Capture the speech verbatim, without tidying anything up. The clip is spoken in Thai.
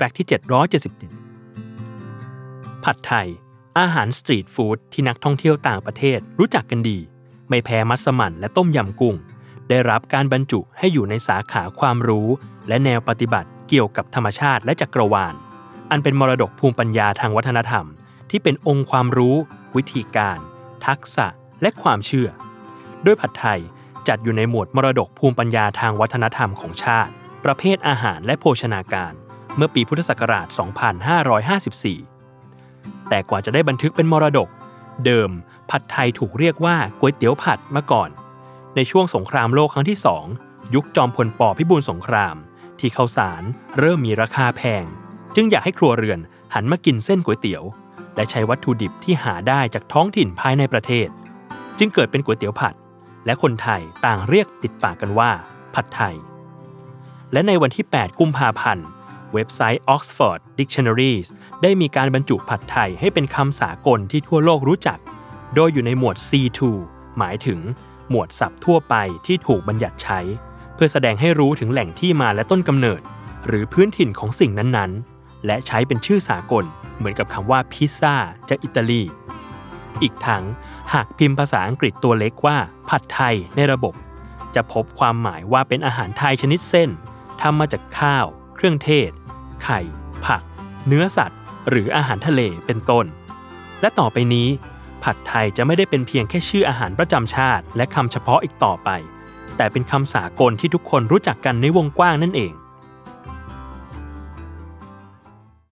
แฟกต์ที่เจ็ดร้อยเจ็ดสิบเจ็ดผัดไทยอาหารสตรีทฟู้ดที่นักท่องเที่ยวต่างประเทศรู้จักกันดีไม่แพ้มัสมั่นและต้มยำกุ้งได้รับการบรรจุให้อยู่ในสาขาความรู้และแนวปฏิบัติเกี่ยวกับธรรมชาติและจักรวาลอันเป็นมรดกภูมิปัญญาทางวัฒนธรรมที่เป็นองค์ความรู้วิธีการทักษะและความเชื่อโดยผัดไทยจัดอยู่ในหมวดมรดกภูมิปัญญาทางวัฒนธรรมของชาติประเภทอาหารและโภชนาการเมื่อปีพุทธศักราชสองพันห้าร้อยห้าสิบสี่แต่กว่าจะได้บันทึกเป็นมรดกเดิมผัดไทยถูกเรียกว่าก๋วยเตี๋ยวผัดมาก่อนในช่วงสงครามโลกครั้งที่สองยุคจอมพลป.พิบูลสงครามที่ข้าวสารเริ่มมีราคาแพงจึงอยากให้ครัวเรือนหันมากินเส้นก๋วยเตี๋ยวและใช้วัตถุดิบที่หาได้จากท้องถิ่นภายในประเทศจึงเกิดเป็นก๋วยเตี๋ยวผัดและคนไทยต่างเรียกติดปากกันว่าผัดไทยและในวันที่แปดกุมภาพันธ์เว็บไซต์ Oxford Dictionaries ได้มีการบรรจุผัดไทยให้เป็นคำสากลที่ทั่วโลกรู้จักโดยอยู่ในหมวด ซี ทู หมายถึงหมวดศัพท์ทั่วไปที่ถูกบัญญัติใช้เพื่อแสดงให้รู้ถึงแหล่งที่มาและต้นกำเนิดหรือพื้นถิ่นของสิ่งนั้นๆและใช้เป็นชื่อสากลเหมือนกับคำว่าพิซซ่าจากอิตาลีอีกทั้งหากพิมพ์ภาษาอังกฤษตัวเล็กว่าผัดไทยในระบบจะพบความหมายว่าเป็นอาหารไทยชนิดเส้นทำมาจากข้าวเครื่องเทศไข่ผักเนื้อสัตว์หรืออาหารทะเลเป็นต้นและต่อไปนี้ผัดไทยจะไม่ได้เป็นเพียงแค่ชื่ออาหารประจำชาติและคำเฉพาะอีกต่อไปแต่เป็นคำสากลที่ทุกคนรู้จักกันในวงกว้างนั่นเอง